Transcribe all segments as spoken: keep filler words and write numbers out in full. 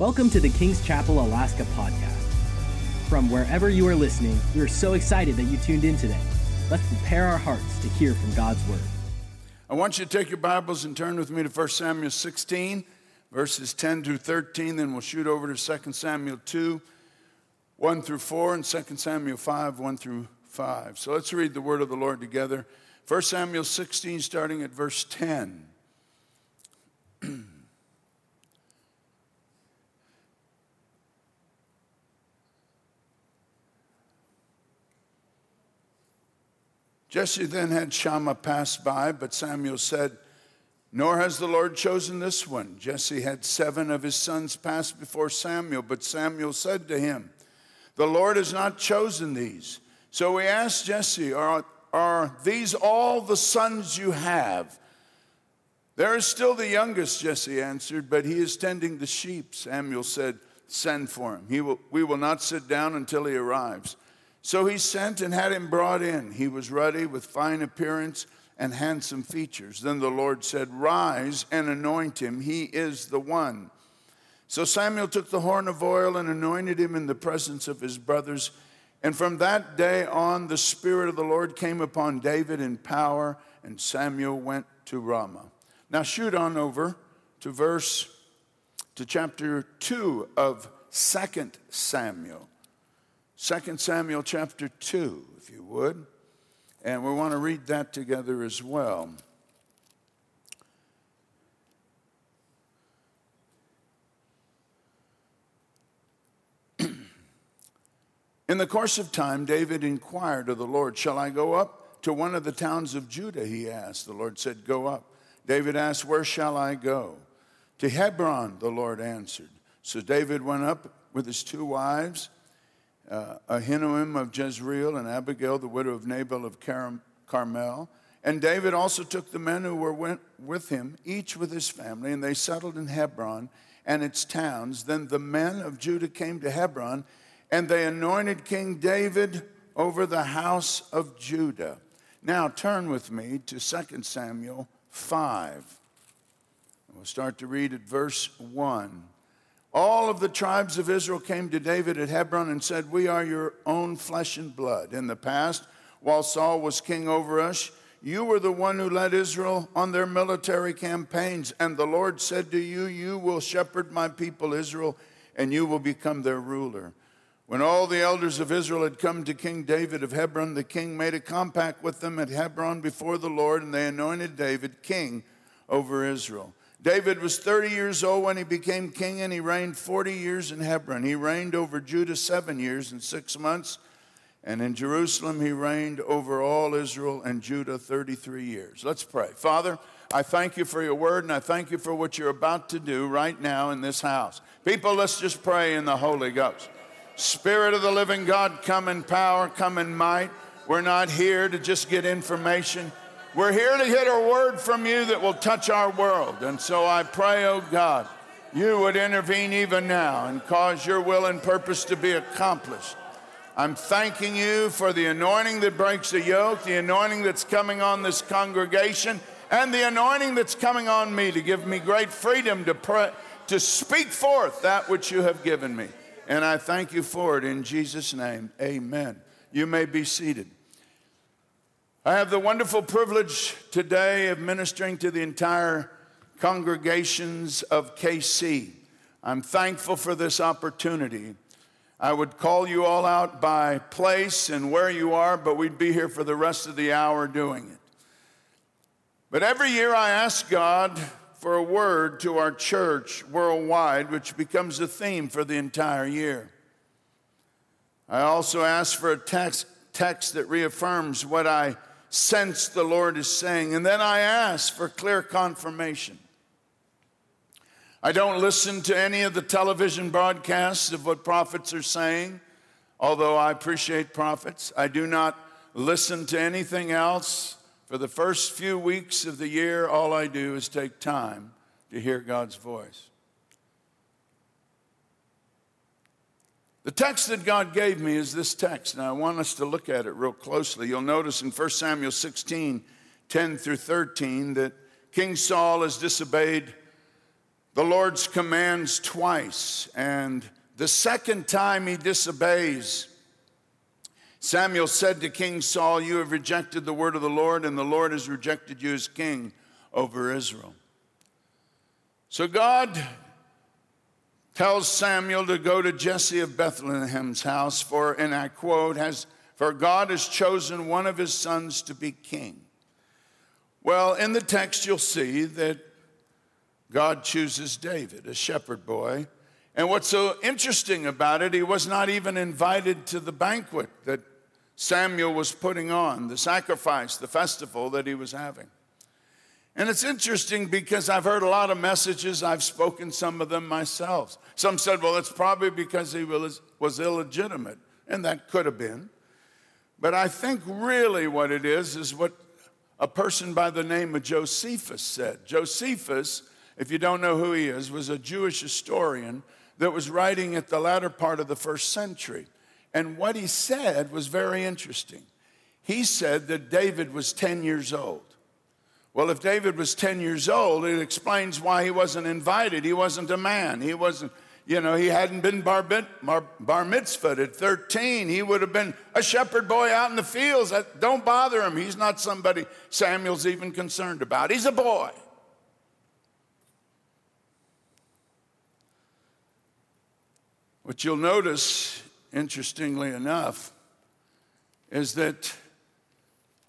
Welcome to the King's Chapel, Alaska podcast. From wherever you are listening, we are so excited that you tuned in today. Let's prepare our hearts to hear from God's word. I want you to take your Bibles and turn with me to First Samuel sixteen, verses ten through thirteen. Then we'll shoot over to Second Samuel two, one through four, and Second Samuel five, one through five. So let's read the word of the Lord together. First Samuel sixteen, starting at verse ten. Jesse then had Shammah pass by, but Samuel said, "Nor has the Lord chosen this one." Jesse had seven of his sons pass before Samuel, but Samuel said to him, "The Lord has not chosen these." So he asked Jesse, Are, are these all the sons you have?" "There is still the youngest," Jesse answered, "but he is tending the sheep." Samuel said, "Send for him. He will, we will not sit down until he arrives." So he sent and had him brought in. He was ruddy, with fine appearance and handsome features. Then the Lord said, "Rise and anoint him. He is the one." So Samuel took the horn of oil and anointed him in the presence of his brothers. And from that day on, the Spirit of the Lord came upon David in power, and Samuel went to Ramah. Now shoot on over to verse, to chapter two of Second Samuel. Second Samuel chapter two, if you would. And we want to read that together as well. In the course of time, David inquired of the Lord, "Shall I go up to one of the towns of Judah?" he asked. The Lord said, "Go up." David asked, "Where shall I go?" "To Hebron," the Lord answered. So David went up with his two wives, Uh, Ahinoam of Jezreel and Abigail, the widow of Nabal of Car- Carmel. And David also took the men who were went with him, each with his family, and they settled in Hebron and its towns. Then the men of Judah came to Hebron, and they anointed King David over the house of Judah. Now turn with me to Second Samuel five. We'll start to read at verse one. All of the tribes of Israel came to David at Hebron and said, "We are your own flesh and blood. In the past, while Saul was king over us, you were the one who led Israel on their military campaigns. And the Lord said to you, 'You will shepherd my people Israel, and you will become their ruler.'" When all the elders of Israel had come to King David of Hebron, the king made a compact with them at Hebron before the Lord, and they anointed David king over Israel. David was thirty years old when he became king, and he reigned forty years in Hebron. He reigned over Judah seven years and six months, and in Jerusalem he reigned over all Israel and Judah thirty-three years. Let's pray. Father, I thank you for your word, and I thank you for what you're about to do right now in this house. People, let's just pray in the Holy Ghost. Spirit of the living God, come in power, come in might. We're not here to just get information. We're here to get a word from you that will touch our world. And so I pray, oh God, you would intervene even now and cause your will and purpose to be accomplished. I'm thanking you for the anointing that breaks the yoke, the anointing that's coming on this congregation, and the anointing that's coming on me to give me great freedom to pray, to speak forth that which you have given me. And I thank you for it in Jesus' name. Amen. You may be seated. I have the wonderful privilege today of ministering to the entire congregations of K C. I'm thankful for this opportunity. I would call you all out by place and where you are, but we'd be here for the rest of the hour doing it. But every year I ask God for a word to our church worldwide, which becomes a theme for the entire year. I also ask for a text, text that reaffirms what I sense the Lord is saying. And then I ask for clear confirmation. I don't listen to any of the television broadcasts of what prophets are saying, although I appreciate prophets. I do not listen to anything else. For the first few weeks of the year, all I do is take time to hear God's voice. The text that God gave me is this text, and I want us to look at it real closely. You'll notice in First Samuel sixteen, ten through thirteen, that King Saul has disobeyed the Lord's commands twice, and the second time he disobeys. Samuel said to King Saul, "You have rejected the word of the Lord, and the Lord has rejected you as king over Israel." So God tells Samuel to go to Jesse of Bethlehem's house, for, and I quote, has, for God has chosen one of his sons to be king. Well, in the text you'll see that God chooses David, a shepherd boy. And what's so interesting about it, he was not even invited to the banquet that Samuel was putting on, the sacrifice, the festival that he was having. And it's interesting because I've heard a lot of messages. I've spoken some of them myself. Some said, well, it's probably because he was, was illegitimate, and that could have been. But I think really what it is is what a person by the name of Josephus said. Josephus, if you don't know who he is, was a Jewish historian that was writing at the latter part of the first century. And what he said was very interesting. He said that David was ten years old. Well, if David was ten years old, it explains why he wasn't invited. He wasn't a man. He wasn't, you know, he hadn't been bar, bar, bar mitzvahed at thirteen. He would have been a shepherd boy out in the fields. That, don't bother him. He's not somebody Samuel's even concerned about. He's a boy. What you'll notice, interestingly enough, is that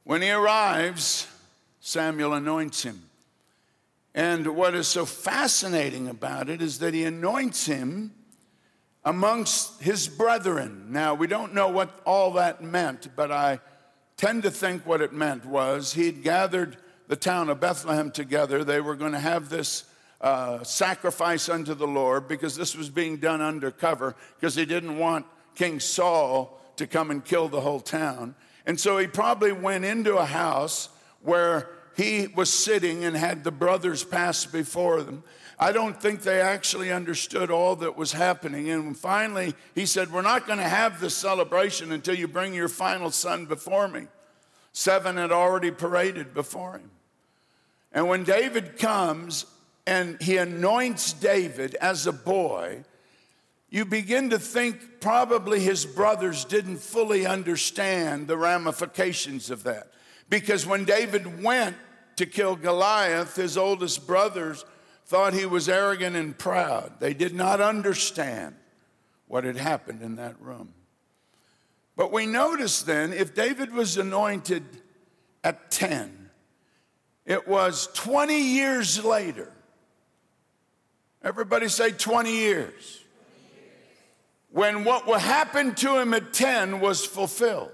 when he arrives, Samuel anoints him. And what is so fascinating about it is that he anoints him amongst his brethren. Now, we don't know what all that meant, but I tend to think what it meant was he'd gathered the town of Bethlehem together. They were going to have this uh, sacrifice unto the Lord because this was being done undercover because he didn't want King Saul to come and kill the whole town. And so he probably went into a house where he was sitting and had the brothers pass before them. I don't think they actually understood all that was happening. And finally, he said, we're not going to have this celebration until you bring your final son before me. Seven had already paraded before him. And when David comes and he anoints David as a boy, you begin to think probably his brothers didn't fully understand the ramifications of that. Because when David went to kill Goliath, his oldest brothers thought he was arrogant and proud. They did not understand what had happened in that room. But we notice then, if David was anointed at ten, it was twenty years later. Everybody say twenty years. When what happened to him at ten was fulfilled.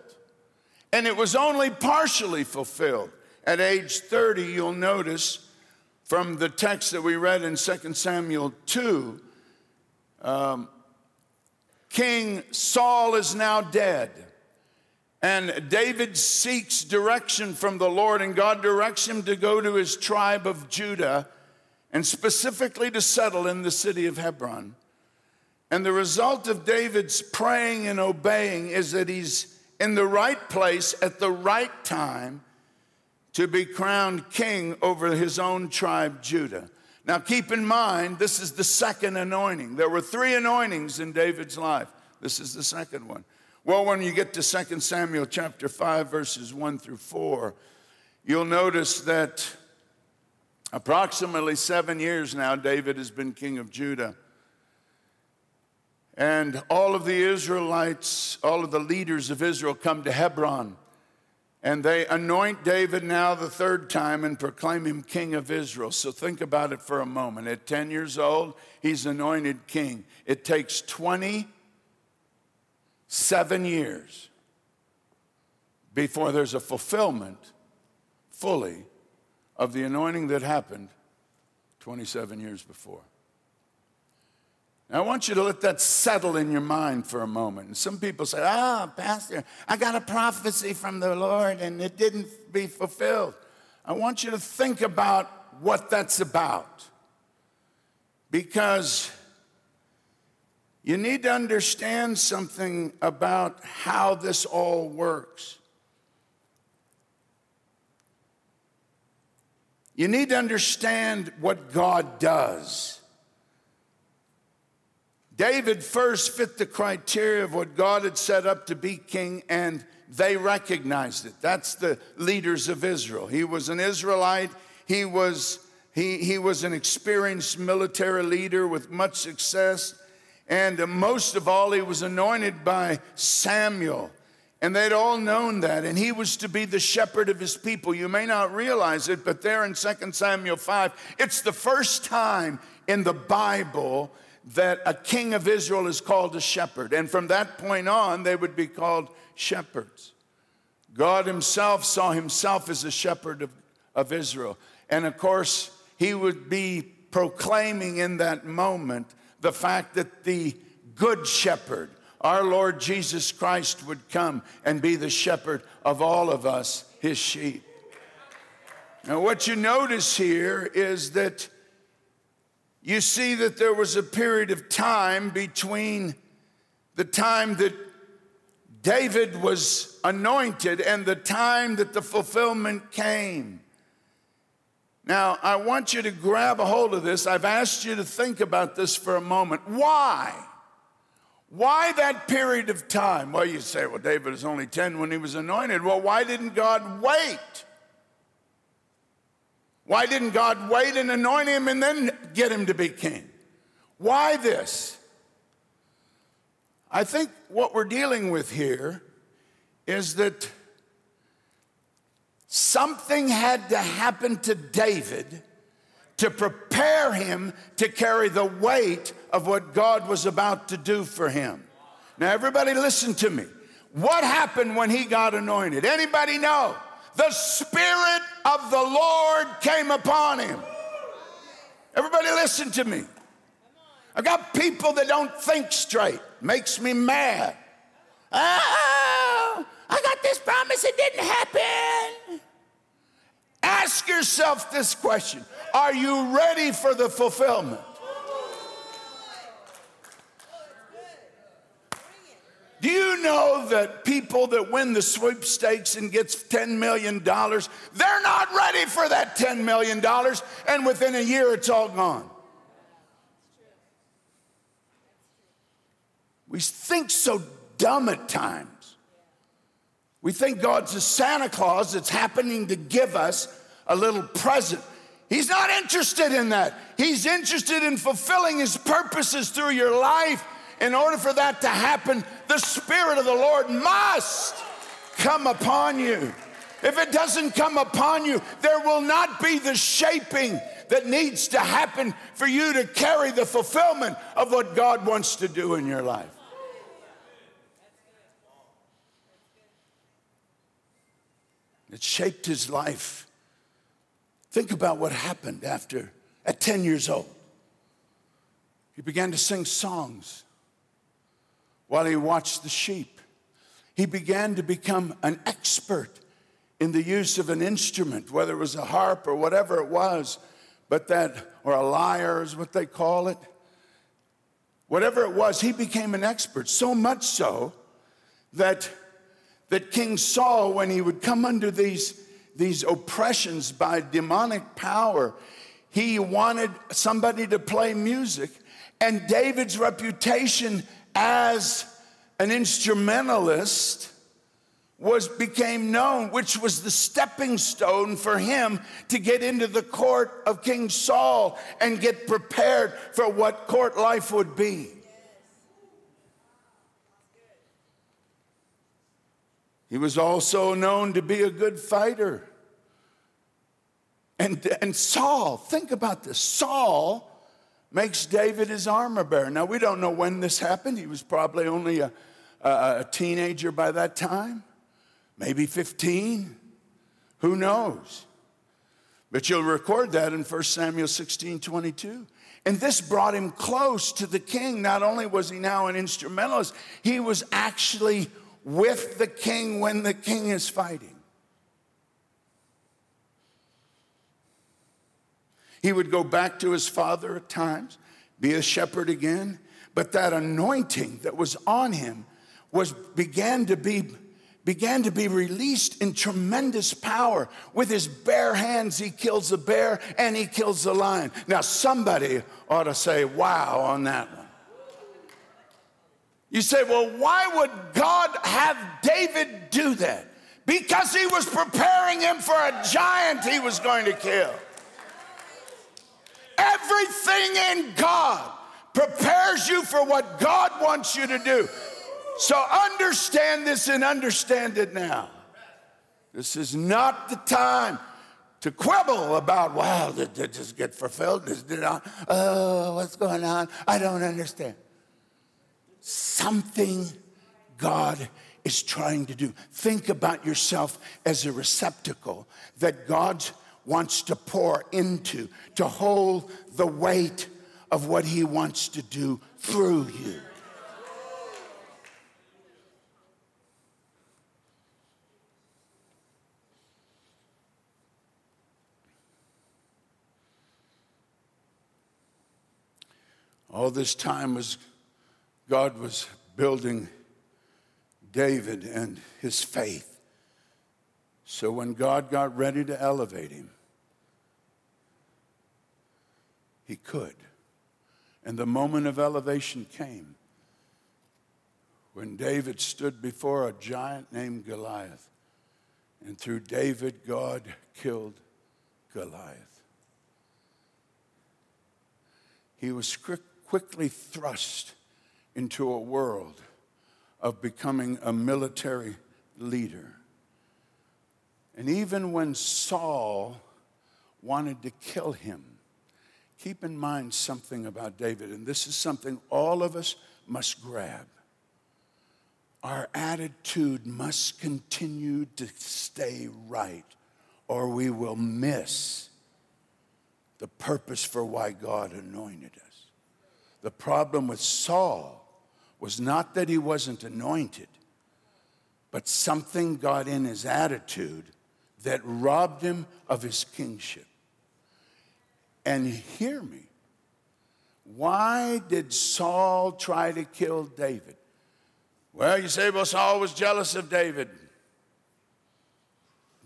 And it was only partially fulfilled. At age thirty, you'll notice from the text that we read in Second Samuel two, um, King Saul is now dead. And David seeks direction from the Lord, and God directs him to go to his tribe of Judah, and specifically to settle in the city of Hebron. And the result of David's praying and obeying is that he's in the right place at the right time to be crowned king over his own tribe, Judah. Now keep in mind, this is the second anointing. There were three anointings in David's life. This is the second one. Well, when you get to Second Samuel chapter five, verses one through four, you'll notice that approximately seven years now, David has been king of Judah. And all of the Israelites, all of the leaders of Israel come to Hebron, and they anoint David now the third time and proclaim him king of Israel. So think about it for a moment. At ten years old, he's anointed king. It takes twenty-seven years before there's a fulfillment fully of the anointing that happened twenty-seven years before. Now, I want you to let that settle in your mind for a moment. And some people say, ah, oh, Pastor, I got a prophecy from the Lord and it didn't be fulfilled. I want you to think about what that's about. Because you need to understand something about how this all works. You need to understand what God does David first fit the criteria of what God had set up to be king, and they recognized it. That's the leaders of Israel. He was an Israelite. He was he he was an experienced military leader with much success. And most of all, he was anointed by Samuel. And they'd all known that. And he was to be the shepherd of his people. You may not realize it, but there in Second Samuel five, it's the first time in the Bible that a king of Israel is called a shepherd. And from that point on, they would be called shepherds. God himself saw himself as a shepherd of, of Israel. And of course, he would be proclaiming in that moment the fact that the good shepherd, our Lord Jesus Christ, would come and be the shepherd of all of us, his sheep. Now, what you notice here is that you see that there was a period of time between the time that David was anointed and the time that the fulfillment came. Now, I want you to grab a hold of this. I've asked you to think about this for a moment. Why? Why that period of time? Well, you say, well, David was only ten when he was anointed. Well, why didn't God wait? Why didn't God wait and anoint him and then get him to be king? Why this? I think what we're dealing with here is that something had to happen to David to prepare him to carry the weight of what God was about to do for him. Now, everybody listen to me. What happened when he got anointed? Anybody know? The Spirit of the Lord came upon him. Everybody listen to me. I got people that don't think straight. Makes me mad. Oh, I got this promise. It didn't happen. Ask yourself this question. Are you ready for the fulfillment? Do you know that people that win the sweepstakes and gets ten million dollars, they're not ready for that ten million dollars, and within a year it's all gone? We think so dumb at times. We think God's a Santa Claus that's happening to give us a little present. He's not interested in that. He's interested in fulfilling his purposes through your life. In order for that to happen, the Spirit of the Lord must come upon you. If it doesn't come upon you, there will not be the shaping that needs to happen for you to carry the fulfillment of what God wants to do in your life. It shaped his life. Think about what happened after, at ten years old. He began to sing songs while he watched the sheep. He began to become an expert in the use of an instrument, whether it was a harp or whatever it was, but that, or a lyre is what they call it. Whatever it was, he became an expert, so much so that, that King Saul, when he would come under these, these oppressions by demonic power, he wanted somebody to play music, and David's reputation as an instrumentalist was became known, which was the stepping stone for him to get into the court of King Saul and get prepared for what court life would be. He was also known to be a good fighter. And, and Saul, think about this, Saul makes David his armor bearer. Now, we don't know when this happened. He was probably only a, a, a teenager by that time, maybe fifteen. Who knows? But you'll record that in First Samuel sixteen twenty-two. And this brought him close to the king. Not only was he now an instrumentalist, he was actually with the king when the king is fighting. He would go back to his father at times, be a shepherd again, but that anointing that was on him was began to be began to be released in tremendous power. With his bare hands, he kills a bear and he kills a lion. Now somebody ought to say wow on that one. You say, well, why would God have David do that? Because he was preparing him for a giant he was going to kill. Everything in God prepares you for what God wants you to do. So understand this and understand it now. This is not the time to quibble about, wow, did this get fulfilled? This did not. Oh, what's going on? I don't understand. Something God is trying to do. Think about yourself as a receptacle that God wants to pour into, to hold the weight of what he wants to do through you. All this time was God was building David and his faith. So when God got ready to elevate him, he could. And the moment of elevation came when David stood before a giant named Goliath. And through David, God killed Goliath. He was quickly thrust into a world of becoming a military leader. And even when Saul wanted to kill him, keep in mind something about David, and this is something all of us must grab. Our attitude must continue to stay right, or we will miss the purpose for why God anointed us. The problem with Saul was not that he wasn't anointed, but something got in his attitude that robbed him of his kingship. And hear me, why did Saul try to kill David? Well, you say, well, Saul was jealous of David.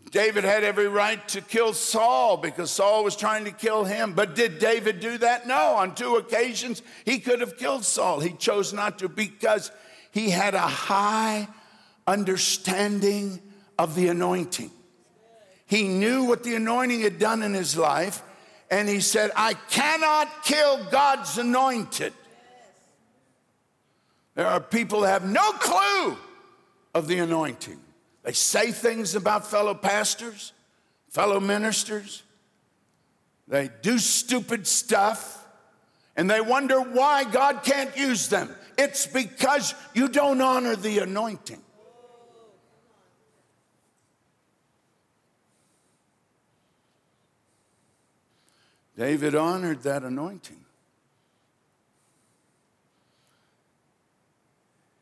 David had every right to kill Saul because Saul was trying to kill him. But did David do that? No, on two occasions, he could have killed Saul. He chose not to because he had a high understanding of the anointing. He knew what the anointing had done in his life. And he said, I cannot kill God's anointed. There are people that have no clue of the anointing. They say things about fellow pastors, fellow ministers. They do stupid stuff, and they wonder why God can't use them. It's because you don't honor the anointing. David honored that anointing.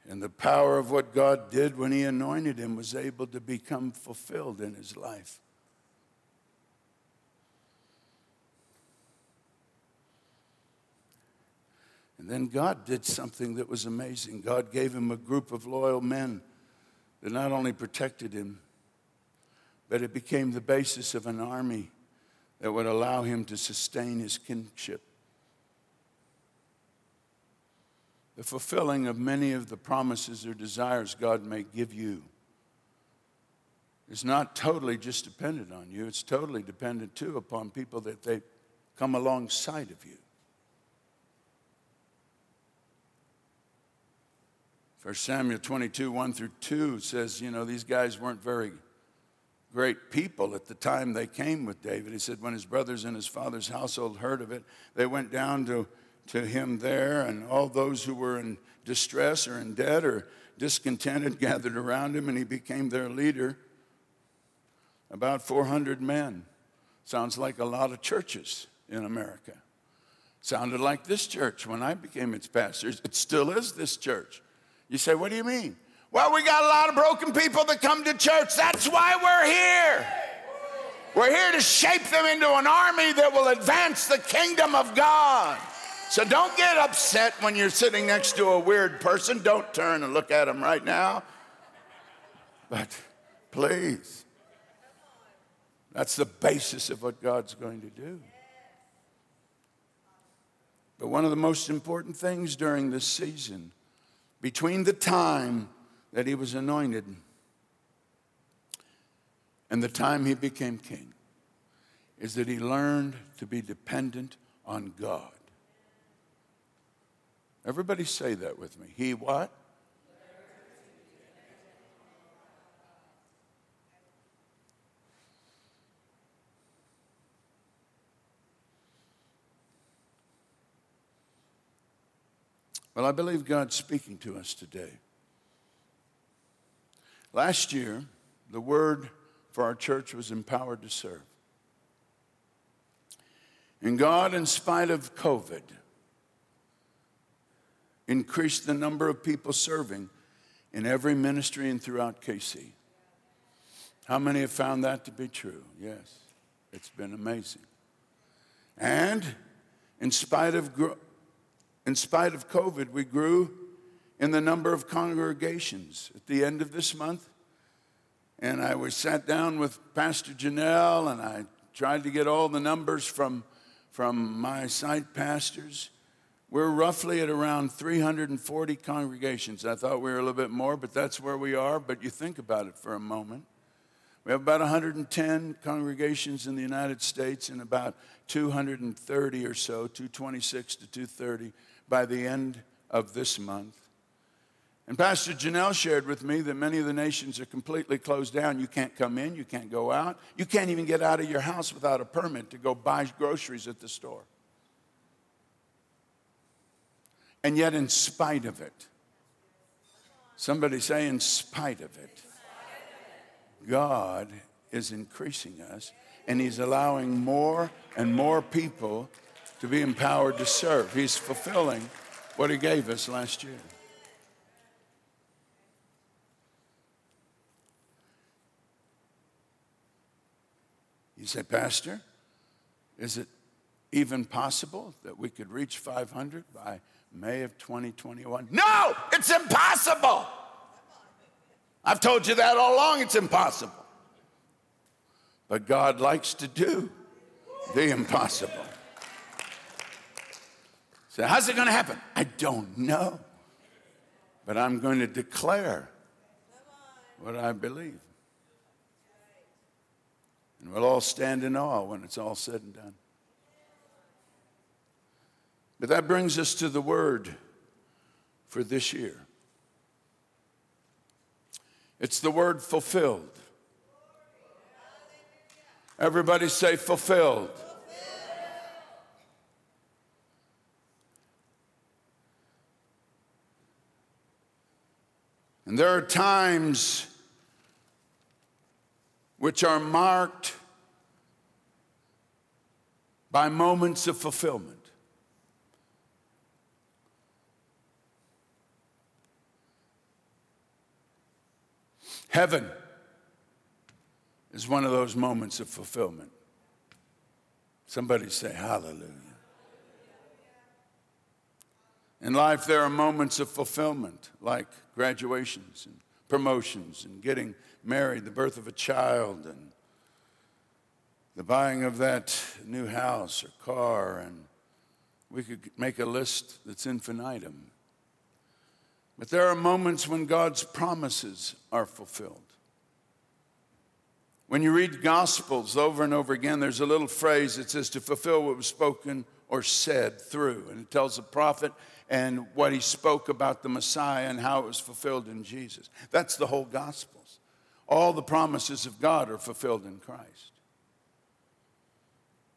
And the power of what God did when he anointed him was able to become fulfilled in his life. And then God did something that was amazing. God gave him a group of loyal men that not only protected him, but it became the basis of an army that would allow him to sustain his kingship. The fulfilling of many of the promises or desires God may give you is not totally just dependent on you. It's totally dependent, too, upon people that they come alongside of you. First Samuel twenty-two, one through two says, you know, these guys weren't very great people at the time they came with David. He said when his brothers and his father's household heard of it, they went down to, to him there, and all those who were in distress or in debt or discontented gathered around him, and he became their leader. About four hundred men. Sounds like a lot of churches in America. Sounded like this church when I became its pastor. It still is this church. You say, what do you mean? Well, we got a lot of broken people that come to church. That's why we're here. We're here to shape them into an army that will advance the kingdom of God. So don't get upset when you're sitting next to a weird person. Don't turn and look at them right now. But please, that's the basis of what God's going to do. But one of the most important things during this season between the time that he was anointed and the time he became king is that he learned to be dependent on God. Everybody say that with me. He what? Well, I believe God's speaking to us today. Last year, the word for our church was empowered to serve. And God, in spite of COVID, increased the number of people serving in every ministry and throughout K C. How many have found that to be true? Yes, it's been amazing. And in spite of gro- In spite of COVID, we grew in the number of congregations at the end of this month. And I was sat down with Pastor Janelle, and I tried to get all the numbers from, from my site pastors. We're roughly at around three hundred forty congregations. I thought we were a little bit more, but that's where we are. But you think about it for a moment. We have about one hundred ten congregations in the United States and about two hundred thirty or so, two twenty-six to two thirty, by the end of this month. And Pastor Janelle shared with me that many of the nations are completely closed down. You can't come in. You can't go out. You can't even get out of your house without a permit to go buy groceries at the store. And yet, in spite of it, somebody say, in spite of it, God is increasing us, and he's allowing more and more people to be empowered to serve. He's fulfilling what he gave us last year. You say, Pastor, is it even possible that we could reach five hundred by May of twenty twenty-one? No, it's impossible. I've told you that all along, it's impossible. But God likes to do the impossible. So how's it going to happen? I don't know. But I'm going to declare what I believe. And we'll all stand in awe when it's all said and done. But that brings us to the word for this year. It's the word fulfilled. Everybody say fulfilled. Fulfilled. And there are times which are marked by moments of fulfillment. Heaven is one of those moments of fulfillment. Somebody say hallelujah. In life, there are moments of fulfillment, like graduations and promotions and getting married, the birth of a child, and the buying of that new house or car. And we could make a list that's infinitum. But there are moments when God's promises are fulfilled. When you read Gospels over and over again, there's a little phrase that says to fulfill what was spoken or said through. And it tells the prophet and what he spoke about the Messiah and how it was fulfilled in Jesus. That's the whole Gospels. All the promises of God are fulfilled in Christ.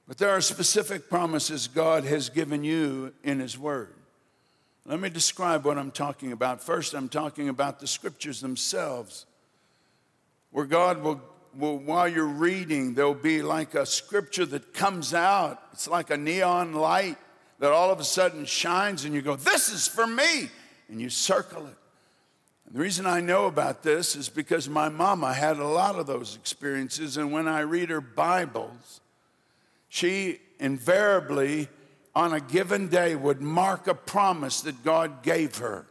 But there are specific promises God has given you in his word. Let me describe what I'm talking about. First, I'm talking about the scriptures themselves, where God will, will, while you're reading, there'll be like a scripture that comes out. It's like a neon light that all of a sudden shines, and you go, this is for me, and you circle it. And the reason I know about this is because my mama had a lot of those experiences, and when I read her Bibles, she invariably on a given day would mark a promise that God gave her.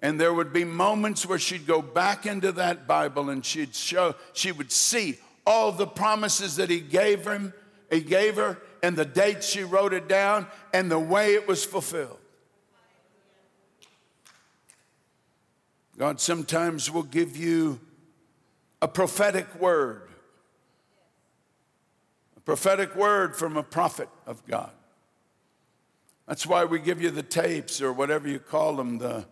And there would be moments where she'd go back into that Bible and she'd show, she would see all the promises that he gave him, he gave her, and the date she wrote it down and the way it was fulfilled. God sometimes will give you a prophetic word, a prophetic word from a prophet of God. That's why we give you the tapes or whatever you call them, the,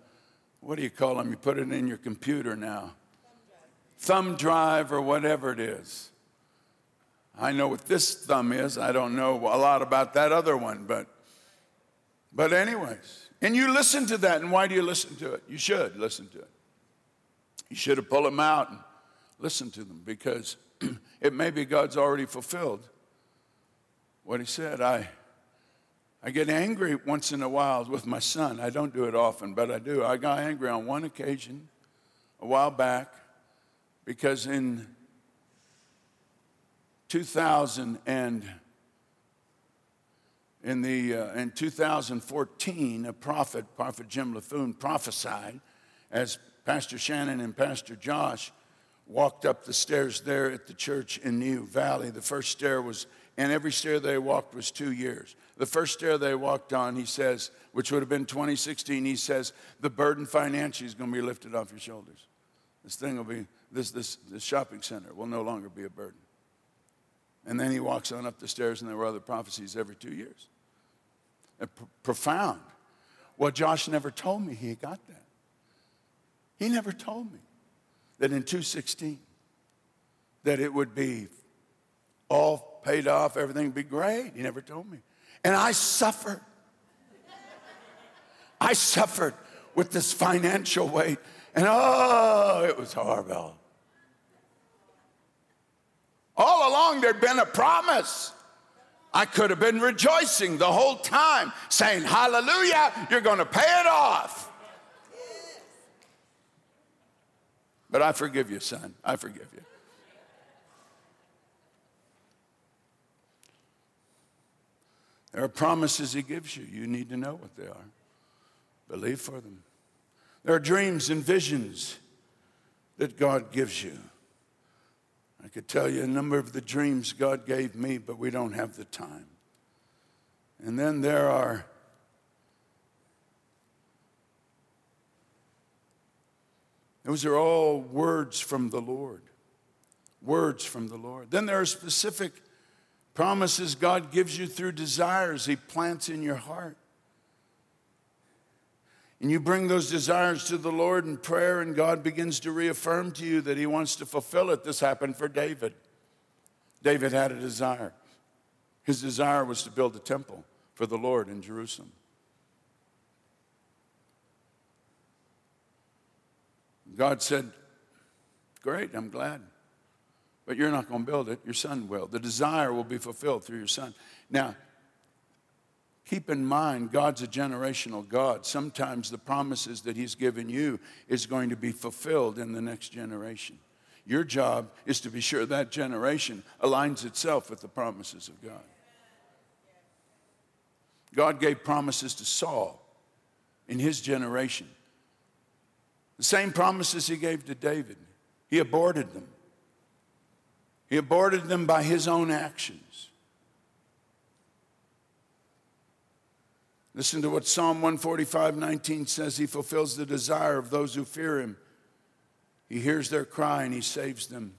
what do you call them? You put it in your computer now. Thumb drive, thumb drive or whatever it is. I know what this thumb is. I don't know a lot about that other one, but, but anyways. And you listen to that, and why do you listen to it? You should listen to it. You should have pulled them out and listened to them, because it may be God's already fulfilled what he said. I I get angry once in a while with my son. I don't do it often, but I do. I got angry on one occasion a while back because in two thousand and in the uh, in two thousand fourteen, a prophet, Prophet Jim Lafoon, prophesied as Pastor Shannon and Pastor Josh walked up the stairs there at the church in New Valley. The first stair was, and every stair they walked was two years. The first stair they walked on, he says, which would have been twenty sixteen, he says, the burden financially is going to be lifted off your shoulders. This thing will be, this this this shopping center will no longer be a burden. And then he walks on up the stairs, and there were other prophecies every two years. P- profound. Well, Josh never told me he got that. He never told me that in two sixteen, that it would be all paid off, everything would be great. He never told me. And I suffered. I suffered with this financial weight. And oh, it was horrible. All along, there'd been a promise. I could have been rejoicing the whole time, saying, hallelujah, you're going to pay it off. Yes. But I forgive you, son. I forgive you. There are promises he gives you. You need to know what they are. Believe for them. There are dreams and visions that God gives you. I could tell you a number of the dreams God gave me, but we don't have the time. And then there are those are all words from the Lord. Words from the Lord. Then there are specific promises God gives you through desires he plants in your heart. And you bring those desires to the Lord in prayer, and God begins to reaffirm to you that he wants to fulfill it. This happened for David. David had a desire. His desire was to build a temple for the Lord in Jerusalem. God said, great, I'm glad. But you're not going to build it. Your son will. The desire will be fulfilled through your son. Now, keep in mind, God's a generational God. Sometimes the promises that he's given you is going to be fulfilled in the next generation. Your job is to be sure that generation aligns itself with the promises of God. God gave promises to Saul in his generation. The same promises he gave to David. He aborted them. He aborted them by his own actions. Listen to what Psalm one forty-five nineteen says. He fulfills the desire of those who fear him. He hears their cry and he saves them.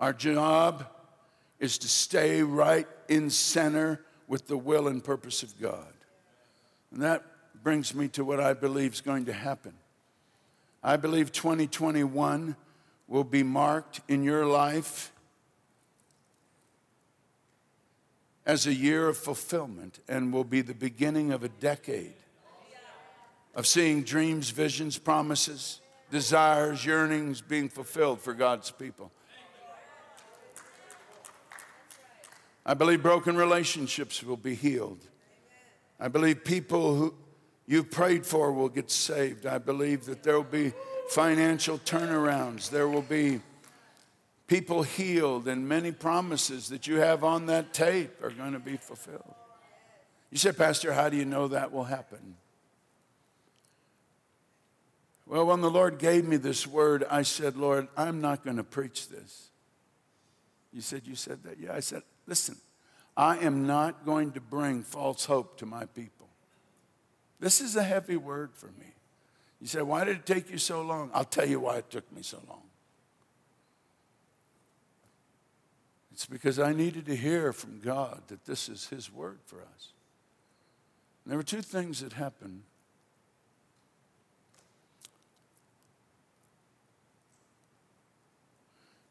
Our job is to stay right in center with the will and purpose of God. And that brings me to what I believe is going to happen. I believe twenty twenty-one will be marked in your life as a year of fulfillment, and will be the beginning of a decade of seeing dreams, visions, promises, desires, yearnings being fulfilled for God's people. I believe broken relationships will be healed. I believe people who you prayed for will get saved. I believe that there will be financial turnarounds. There will be people healed, and many promises that you have on that tape are going to be fulfilled. You say, Pastor, how do you know that will happen? Well, when the Lord gave me this word, I said, Lord, I'm not going to preach this. You said, you said that? Yeah, I said, listen, I am not going to bring false hope to my people. This is a heavy word for me. You say, why did it take you so long? I'll tell you why it took me so long. It's because I needed to hear from God that this is his word for us. And there were two things that happened.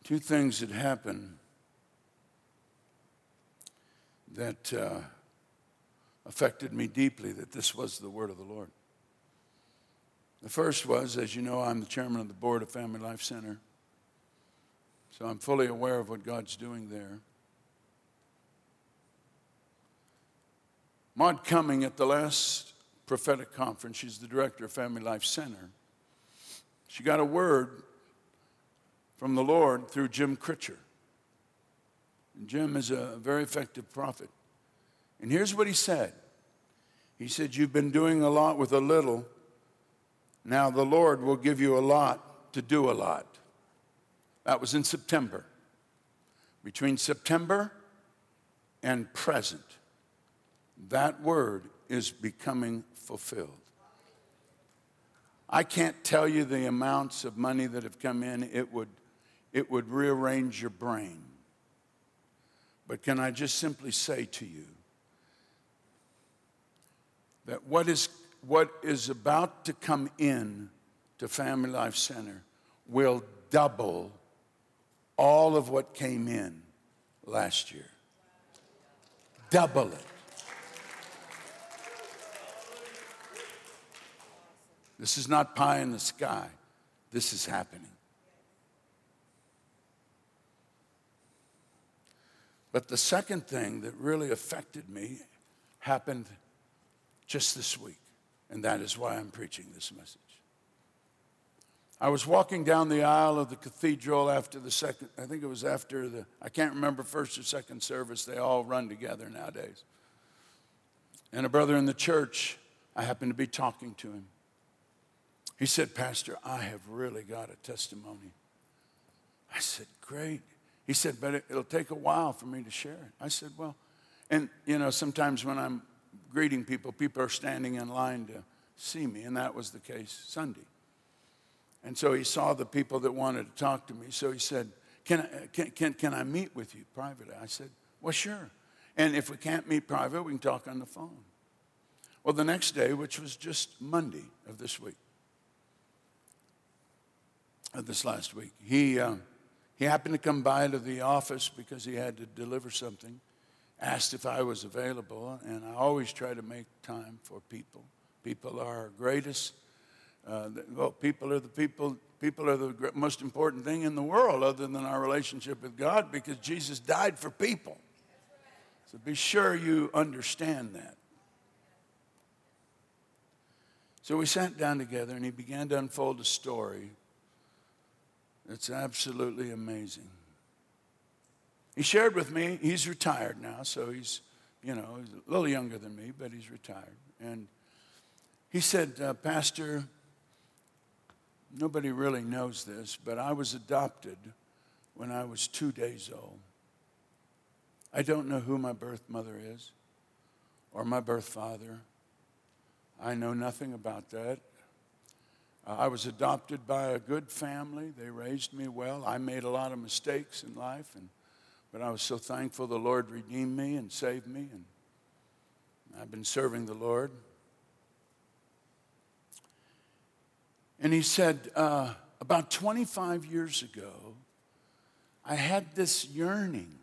Two things that happened that uh, affected me deeply, that this was the word of the Lord. The first was, as you know, I'm the chairman of the board of Family Life Center. So I'm fully aware of what God's doing there. Maud Cumming, at the last prophetic conference, she's the director of Family Life Center. She got a word from the Lord through Jim Critcher. And Jim is a very effective prophet. And here's what he said. He said, you've been doing a lot with a little. Now the Lord will give you a lot to do a lot. That was in September. Between September and present, that word is becoming fulfilled. I can't tell you the amounts of money that have come in. It would, it would rearrange your brain. But can I just simply say to you that what is what is about to come in to Family Life Center will double all of what came in last year. Double it. This is not pie in the sky. This is happening. But the second thing that really affected me happened just this week, and that is why I'm preaching this message. I was walking down the aisle of the cathedral after the second, I think it was after the, I can't remember first or second service. They all run together nowadays. And a brother in the church, I happened to be talking to him. He said, Pastor, I have really got a testimony. I said, great. He said, but it, it'll take a while for me to share it. I said, well, and, you know, sometimes when I'm greeting people, people are standing in line to see me, and that was the case Sunday. And so he saw the people that wanted to talk to me. So he said, can I, can, can, can I meet with you privately? I said, well, sure. And if we can't meet private, we can talk on the phone. Well, the next day, which was just Monday of this week, of this last week, he... Uh, He happened to come by to the office because he had to deliver something, asked if I was available, and I always try to make time for people. People are our greatest. Uh, well, people are the people. People are the most important thing in the world other than our relationship with God, because Jesus died for people. So be sure you understand that. So we sat down together, and he began to unfold a story. It's absolutely amazing. He shared with me, he's retired now, so he's, you know, he's a little younger than me, but he's retired. And he said, uh, Pastor, nobody really knows this, but I was adopted when I was two days old. I don't know who my birth mother is or my birth father. I know nothing about that. I was adopted by a good family. They raised me well. I made a lot of mistakes in life, and but I was so thankful the Lord redeemed me and saved me, and I've been serving the Lord. And he said, uh, about twenty-five years ago, I had this yearning.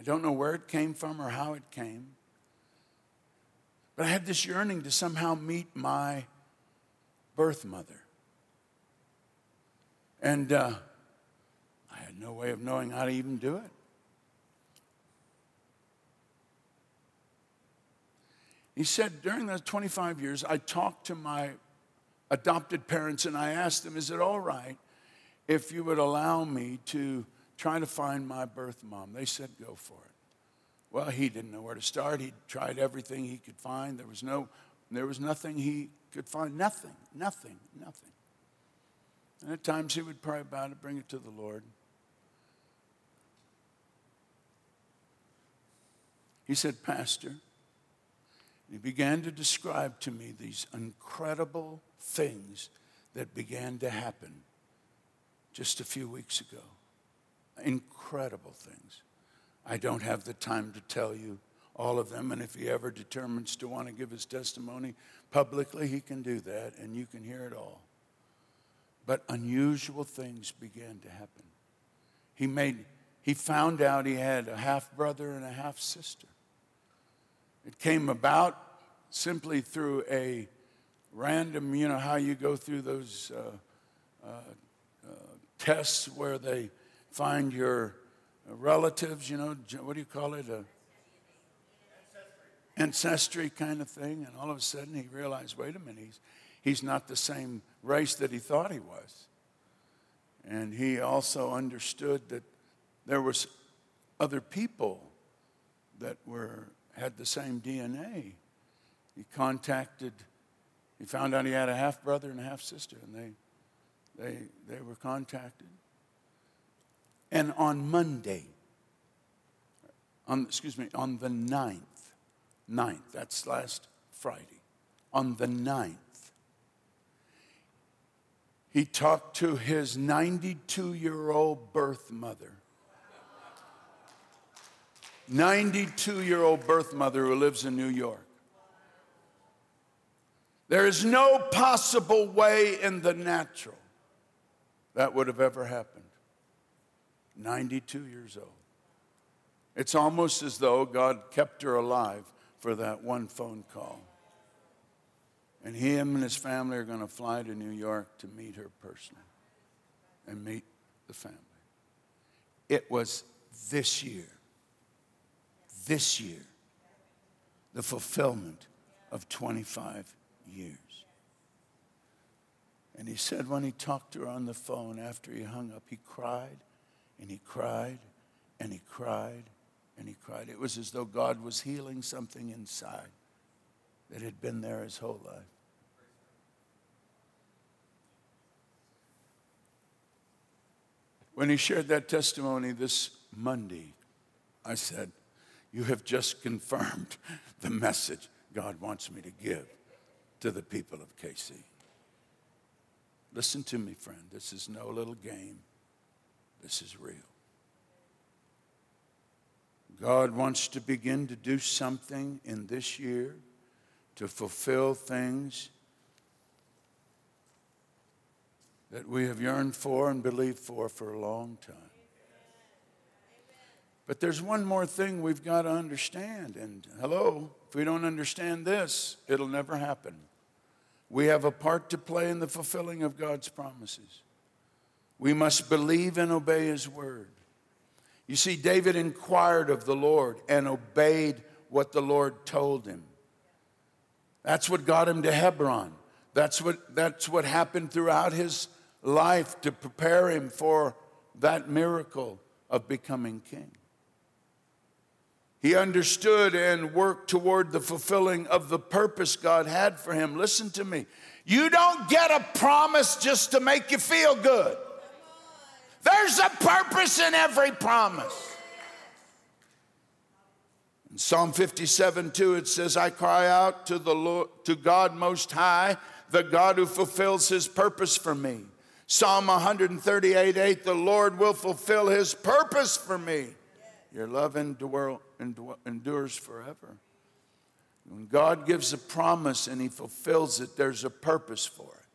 I don't know where it came from or how it came, but I had this yearning to somehow meet my birth mother. And uh, I had no way of knowing how to even do it. He said, during those twenty-five years, I talked to my adopted parents and I asked them, is it all right if you would allow me to try to find my birth mom? They said, go for it. Well, he didn't know where to start. He tried everything he could find. There was no, there was nothing he could find. Nothing, nothing, nothing. And at times he would pray about it, bring it to the Lord. He said, Pastor, he began to describe to me these incredible things that began to happen just a few weeks ago. Incredible things. I don't have the time to tell you all of them, and if he ever determines to want to give his testimony publicly, he can do that, and you can hear it all. But unusual things began to happen. He made, he found out he had a half-brother and a half-sister. It came about simply through a random, you know how you go through those uh, uh, uh, tests where they find your relatives, you know, what do you call it? A ancestry kind of thing. And all of a sudden he realized, wait a minute, he's, he's not the same race that he thought he was. And he also understood that there was other people that were had the same D N A. He contacted, he found out he had a half-brother and a half-sister, and they, they, they were contacted. And on Monday, on, excuse me, on the ninth, ninth, that's last Friday, on the ninth, he talked to his ninety-two-year-old birth mother. ninety-two-year-old birth mother who lives in New York. There is no possible way in the natural that would have ever happened. ninety-two years old. It's almost as though God kept her alive for that one phone call. And him and his family are going to fly to New York to meet her personally and meet the family. It was this year, this year, the fulfillment of twenty-five years. And he said when he talked to her on the phone after he hung up, he cried and he cried and he cried and he cried. It was as though God was healing something inside that had been there his whole life. When he shared that testimony this Monday, I said, you have just confirmed the message God wants me to give to the people of K C. Listen to me, friend. This is no little game. This is real. God wants to begin to do something in this year to fulfill things that we have yearned for and believed for for a long time. But there's one more thing we've got to understand. And hello, if we don't understand this, it'll never happen. We have a part to play in the fulfilling of God's promises. We must believe and obey his word. You see, David inquired of the Lord and obeyed what the Lord told him. That's what got him to Hebron. That's what, that's what happened throughout his life to prepare him for that miracle of becoming king. He understood and worked toward the fulfilling of the purpose God had for him. Listen to me. You don't get a promise just to make you feel good. There's a purpose in every promise. In Psalm fifty-seven, two, it says, I cry out to the Lord, to God Most High, the God who fulfills his purpose for me. Psalm one thirty-eight, eight, the Lord will fulfill his purpose for me. Your love endure, endure, endures forever. When God gives a promise and he fulfills it, there's a purpose for it.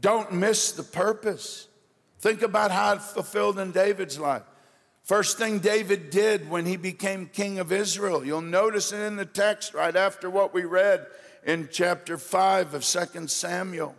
Don't miss the purpose. Think about how it fulfilled in David's life. First thing David did when he became king of Israel, you'll notice it in the text right after what we read in chapter five of Second Samuel.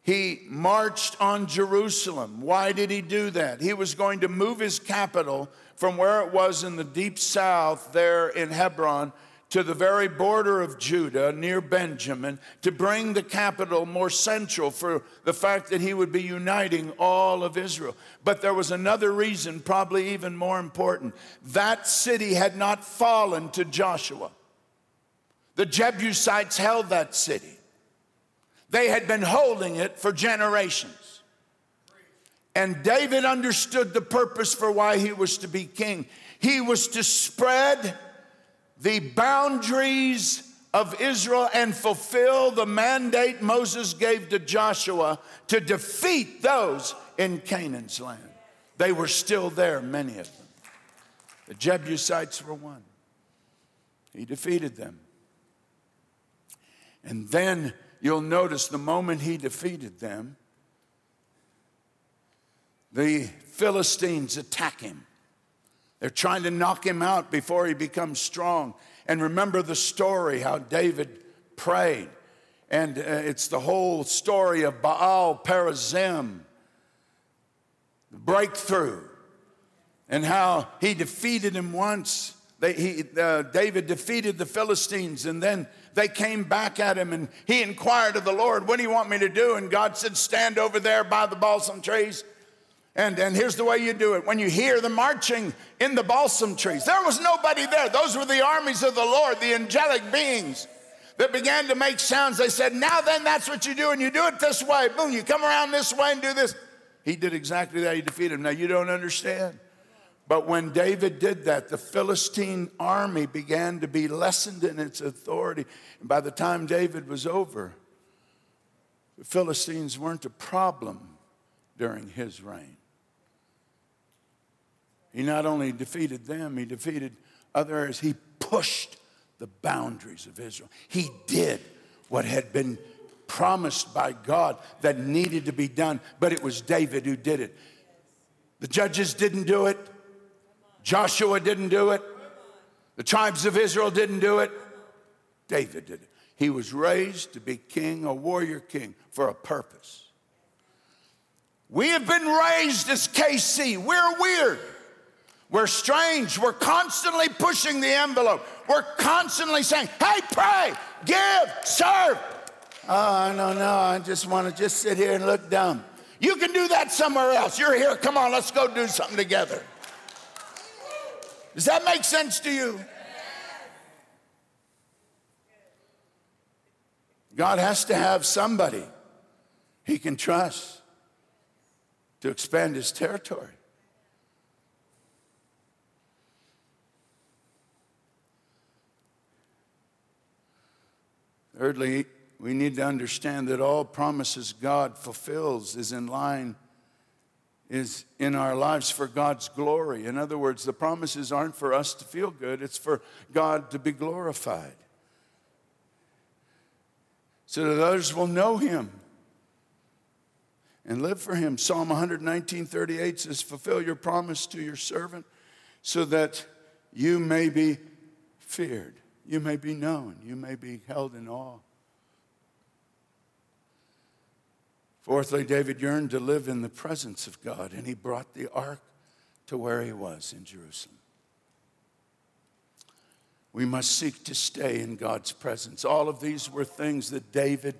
He marched on Jerusalem. Why did he do that? He was going to move his capital from where it was in the deep south there in Hebron to the very border of Judah near Benjamin to bring the capital more central for the fact that he would be uniting all of Israel. But there was another reason, probably even more important. That city had not fallen to Joshua. The Jebusites held that city. They had been holding it for generations. And David understood the purpose for why he was to be king. He was to spread the boundaries of Israel and fulfill the mandate Moses gave to Joshua to defeat those in Canaan's land. They were still there, many of them. The Jebusites were one. He defeated them. And then you'll notice the moment he defeated them, the Philistines attack him. They're trying to knock him out before he becomes strong. And remember the story, how David prayed. And uh, it's the whole story of Baal Perazim, the breakthrough, and how he defeated him once. They, he, uh, David defeated the Philistines, and then they came back at him, and he inquired of the Lord, what do you want me to do? And God said, stand over there by the balsam trees. And, and here's the way you do it. When you hear the marching in the balsam trees, there was nobody there. Those were the armies of the Lord, the angelic beings that began to make sounds. They said, now then, that's what you do, and you do it this way. Boom, you come around this way and do this. He did exactly that. He defeated him. Now, you don't understand. But when David did that, the Philistine army began to be lessened in its authority. And by the time David was over, the Philistines weren't a problem during his reign. He not only defeated them, he defeated other areas. He pushed the boundaries of Israel. He did what had been promised by God that needed to be done, but it was David who did it. The judges didn't do it. Joshua didn't do it. The tribes of Israel didn't do it. David did it. He was raised to be king, a warrior king, for a purpose. We have been raised as K C. We're weird. We're strange. We're constantly pushing the envelope. We're constantly saying, hey, pray, give, serve. Oh, no, no, I just want to just sit here and look dumb. You can do that somewhere else. You're here. Come on, let's go do something together. Does that make sense to you? God has to have somebody he can trust to expand his territory. Thirdly, we need to understand that all promises God fulfills is in line, is in our lives for God's glory. In other words, the promises aren't for us to feel good, it's for God to be glorified, so that others will know him and live for him. Psalm one nineteen, thirty-eight says, fulfill your promise to your servant so that you may be feared, you may be known, you may be held in awe. Fourthly, David yearned to live in the presence of God, and he brought the ark to where he was in Jerusalem. We must seek to stay in God's presence. All of these were things that David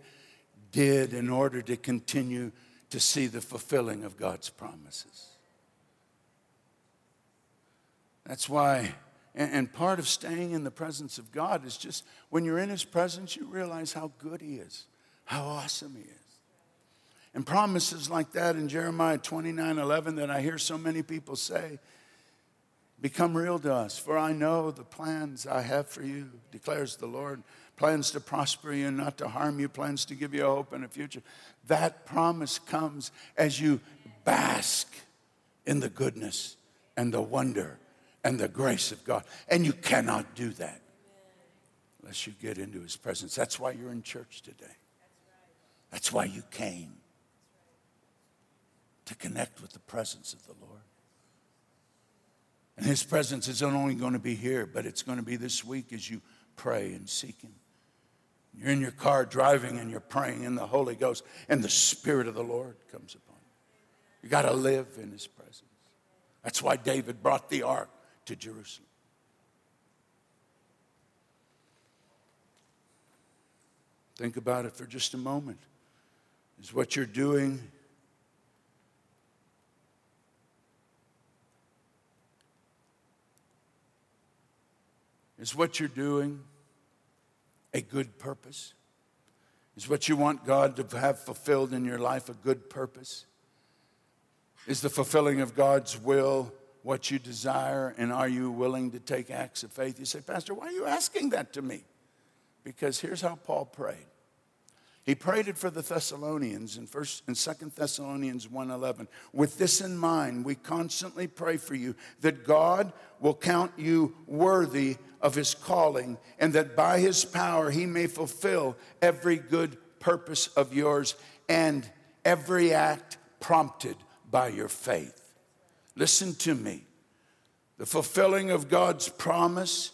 did in order to continue to see the fulfilling of God's promises. That's why, and part of staying in the presence of God is just when you're in his presence, you realize how good he is, how awesome he is. And promises like that in Jeremiah twenty-nine eleven that I hear so many people say become real to us. For I know the plans I have for you, declares the Lord. Plans to prosper you and not to harm you. Plans to give you a hope and a future. That promise comes as you bask in the goodness and the wonder and the grace of God. And you cannot do that unless you get into his presence. That's why you're in church today. That's why you came. To connect with the presence of the Lord. And his presence is not only going to be here, but it's going to be this week as you pray and seek him. You're in your car driving and you're praying in the Holy Ghost, and the Spirit of the Lord comes upon you. You got to live in his presence. That's why David brought the ark to Jerusalem. Think about it for just a moment. Is what you're doing Is what you're doing a good purpose? Is what you want God to have fulfilled in your life a good purpose? Is the fulfilling of God's will what you desire, and are you willing to take acts of faith? You say, Pastor, why are you asking that to me? because here's how Paul prayed. He prayed it for the Thessalonians in First and Second Thessalonians one eleven. With this in mind, we constantly pray for you that God will count you worthy of his calling, and that by his power he may fulfill every good purpose of yours and every act prompted by your faith. Listen to me. The fulfilling of God's promise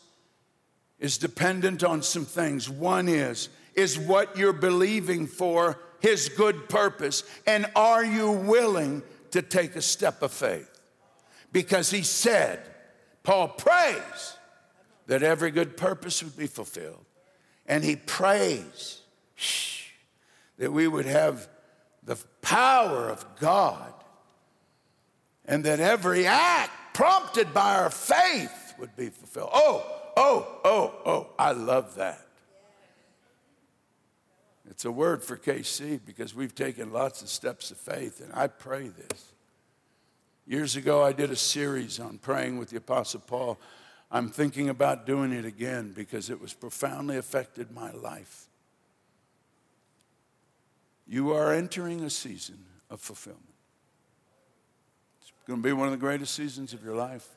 is dependent on some things. One is, is what you're believing for his good purpose, and are you willing to take a step of faith? Because he said, Paul prays that every good purpose would be fulfilled, and he prays shh, that we would have the power of God, and that every act prompted by our faith would be fulfilled. Oh, oh, oh, oh, I love that. It's a word for K C because we've taken lots of steps of faith, and I pray this. Years ago, I did a series on praying with the Apostle Paul. I'm thinking about doing it again because it was profoundly affected my life. You are entering a season of fulfillment. It's going to be one of the greatest seasons of your life.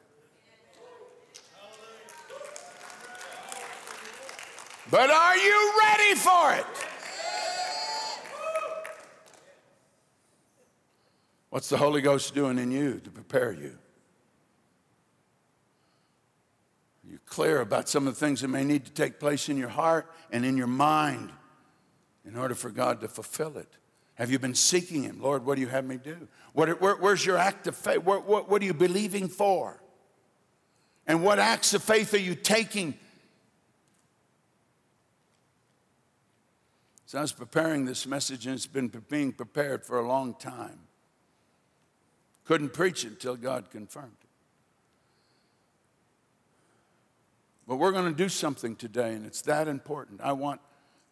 But are you ready for it? What's the Holy Ghost doing in you to prepare you? You're clear about some of the things that may need to take place in your heart and in your mind in order for God to fulfill it. Have you been seeking him? Lord, what do you have me do? What, where, where's your act of faith? What, what, what are you believing for? And what acts of faith are you taking? So I was preparing this message, and it's been being prepared for a long time. Couldn't preach it until God confirmed it. But we're going to do something today, and it's that important. I want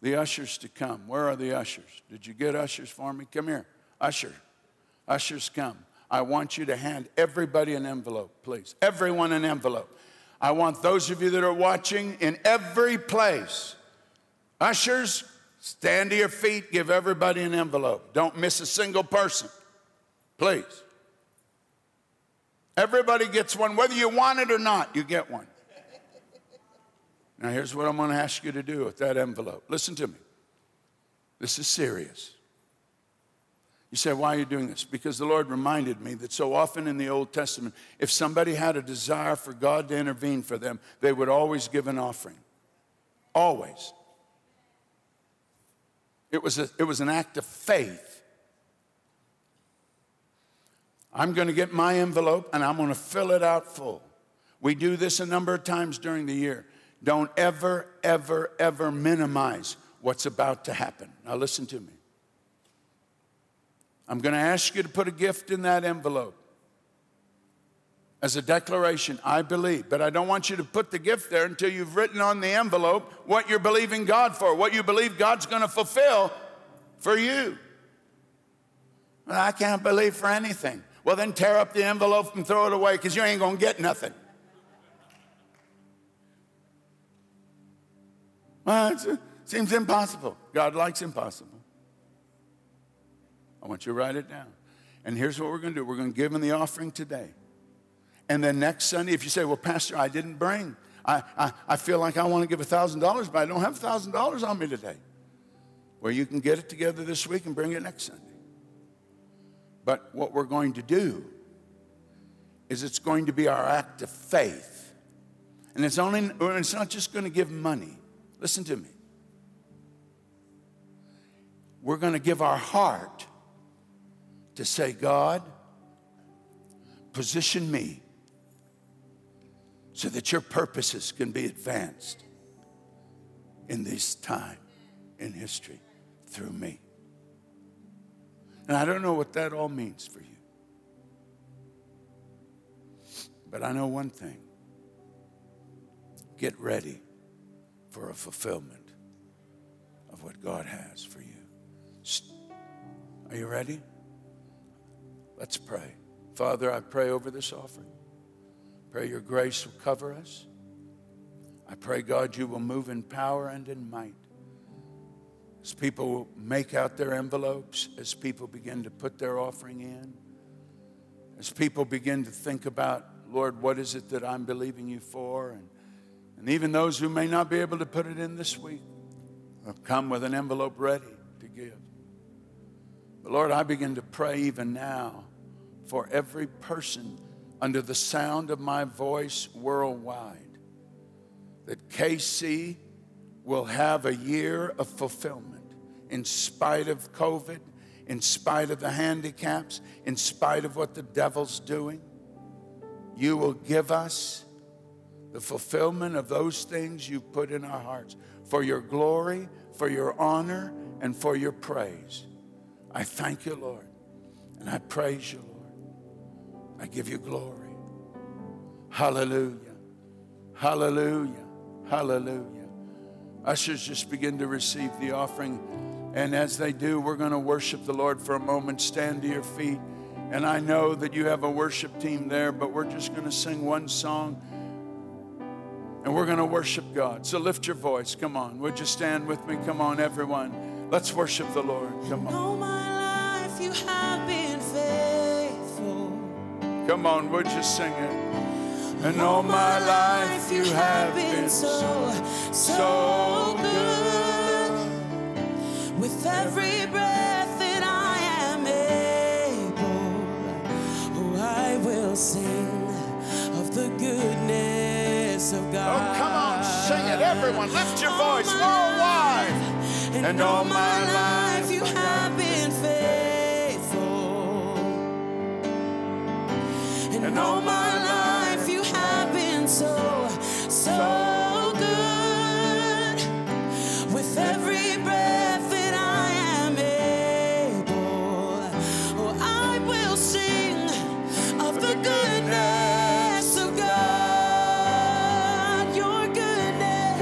the ushers to come. Where are the ushers? Did you get ushers for me? Come here. Usher. Ushers, come. I want you to hand everybody an envelope, please. Everyone an envelope. I want those of you that are watching in every place. Ushers, stand to your feet. Give everybody an envelope. Don't miss a single person, please. Everybody gets one. Whether you want it or not, you get one. Now, here's what I'm going to ask you to do with that envelope. Listen to me. This is serious. You say, why are you doing this? Because the Lord reminded me that so often in the Old Testament, if somebody had a desire for God to intervene for them, they would always give an offering. Always. It was a, it was an act of faith. I'm going to get my envelope, and I'm going to fill it out full. We do this a number of times during the year. Don't ever, ever, ever minimize what's about to happen. Now listen to me. I'm going to ask you to put a gift in that envelope as a declaration, I believe. But I don't want you to put the gift there until you've written on the envelope what you're believing God for, what you believe God's going to fulfill for you. Well, I can't believe for anything. Well, then tear up the envelope and throw it away, because you ain't going to get nothing. Well, it uh, seems impossible. God likes impossible. I want you to write it down. And here's what we're going to do. We're going to give him the offering today. And then next Sunday, if you say, well, Pastor, I didn't bring. I, I, I feel like I want to give one thousand dollars, but I don't have one thousand dollars on me today. Well, you can get it together this week and bring it next Sunday. But what we're going to do is it's going to be our act of faith. And it's only it's not just going to give money. Listen to me. We're going to give our heart to say, God, position me so that your purposes can be advanced in this time in history through me. And I don't know what that all means for you. But I know one thing. Get ready for a fulfillment of what God has for you. Are you ready? Let's pray. Father, I pray over this offering. Pray your grace will cover us. I pray, God, you will move in power and in might. As people make out their envelopes, as people begin to put their offering in, as people begin to think about, Lord, what is it that I'm believing you for? And, and even those who may not be able to put it in this week have come with an envelope ready to give. But Lord, I begin to pray even now for every person under the sound of my voice worldwide, that K C will have a year of fulfillment in spite of COVID, in spite of the handicaps, in spite of what the devil's doing. You will give us the fulfillment of those things you put in our hearts for your glory, for your honor, and for your praise. I thank you, Lord, and I praise you, Lord. I give you glory. Hallelujah. Hallelujah. Hallelujah. Ushers, just begin to receive the offering. And as they do, we're going to worship the Lord for a moment. Stand to your feet. And I know that you have a worship team there, but we're just going to sing one song. And we're going to worship God. So lift your voice. Come on. Would you stand with me? Come on, everyone. Let's worship the Lord. Come on. All my life you have been faithful. Come on, would you sing it? And all my life you have been so, so good. With every breath that I am able, oh, I will sing of the goodness of God. Oh, come on, sing it, everyone. Lift your voice worldwide. And all my life you have been faithful. And all my life so, so good. With every breath that I am able, oh, I will sing of the goodness of God. Your goodness,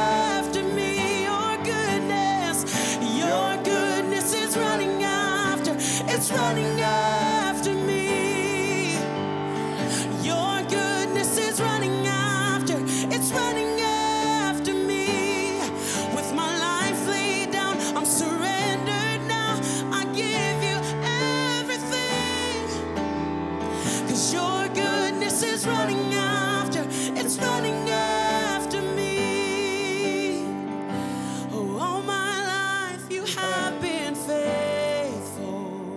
after me. Your goodness. Your goodness is running after. It's running after me. Your goodness is running after. It's running. Running after, it's running after me. Oh, all my life you have been faithful.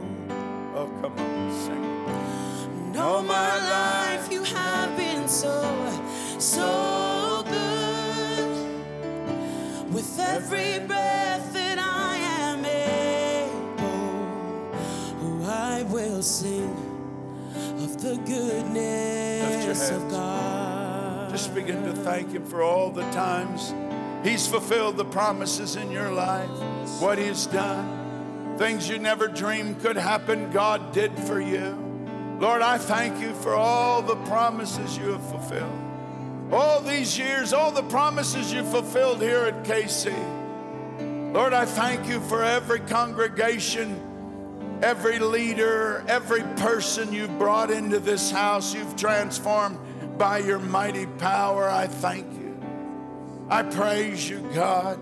Oh, come on, sing. And all my life you have been so, so good. With every breath that I am able, oh, I will sing of the goodness. Of God. Just begin to thank Him for all the times He's fulfilled the promises in your life, what He's done, things you never dreamed could happen, God did for you. Lord, I thank you for all the promises you have fulfilled. All these years, all the promises you fulfilled here at K C. Lord, I thank you for every congregation, every leader, every person you've brought into this house, you've transformed by your mighty power. I thank you. I praise you, God,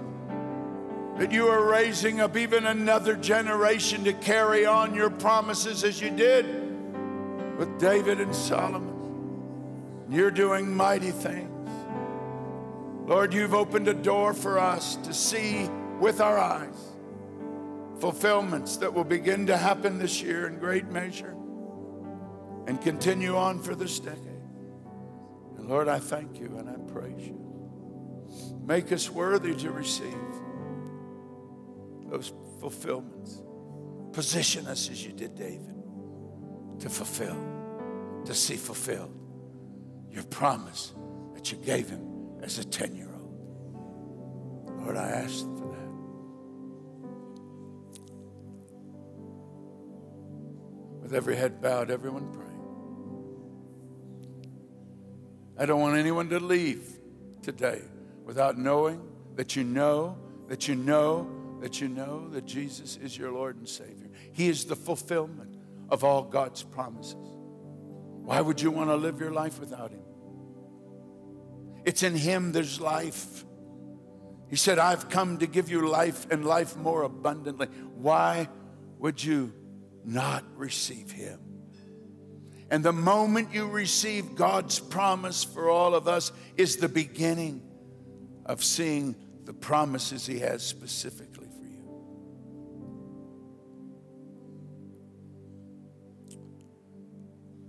that you are raising up even another generation to carry on your promises as you did with David and Solomon. You're doing mighty things. Lord, you've opened a door for us to see with our eyes fulfillments that will begin to happen this year in great measure and continue on for this decade. And Lord, I thank you and I praise you. Make us worthy to receive those fulfillments. Position us as you did David to fulfill, to see fulfilled your promise that you gave him as a ten-year-old. Lord, I ask for that. with every head bowed, everyone praying. I don't want anyone to leave today without knowing that you know, that you know, that you know that Jesus is your Lord and Savior. He is the fulfillment of all God's promises. Why would you want to live your life without Him? It's in Him there's life. He said, I've come to give you life and life more abundantly. Why would you not receive Him? And the moment you receive God's promise for all of us is the beginning of seeing the promises He has specifically for you.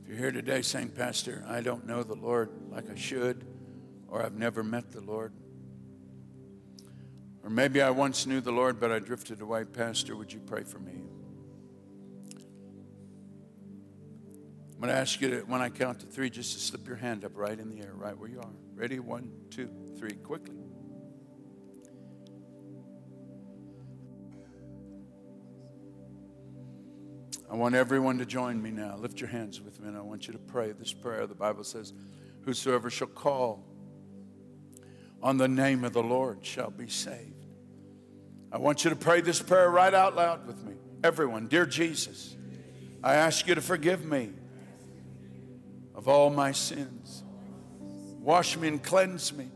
If you're here today saying, Pastor, I don't know the Lord like I should, or I've never met the Lord, or maybe I once knew the Lord, but I drifted away, Pastor, would you pray for me? I'm going to ask you to, when I count to three, just to slip your hand up right in the air, right where you are. Ready? One, two, three, quickly. I want everyone to join me now. Lift your hands with me, and I want you to pray this prayer. The Bible says, whosoever shall call on the name of the Lord shall be saved. I want you to pray this prayer right out loud with me. Everyone, dear Jesus, I ask you to forgive me of all my sins. Wash me and cleanse me.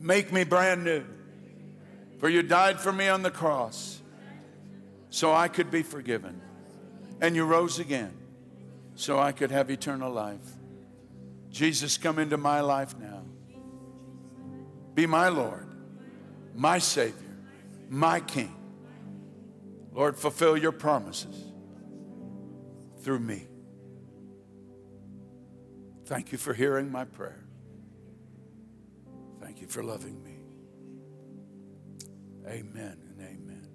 Make me brand new. For you died for me on the cross so I could be forgiven. And you rose again so I could have eternal life. Jesus, come into my life now. Be my Lord, my Savior, my King. Lord, fulfill your promises through me. Thank you for hearing my prayer. Thank you for loving me. Amen and amen.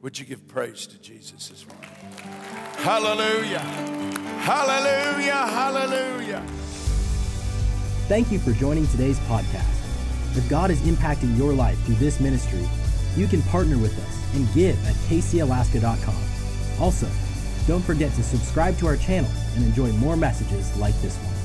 Would you give praise to Jesus this morning? Hallelujah. Hallelujah. Hallelujah. Thank you for joining today's podcast. If God is impacting your life through this ministry, you can partner with us and give at k c alaska dot com. Also, don't forget to subscribe to our channel and enjoy more messages like this one.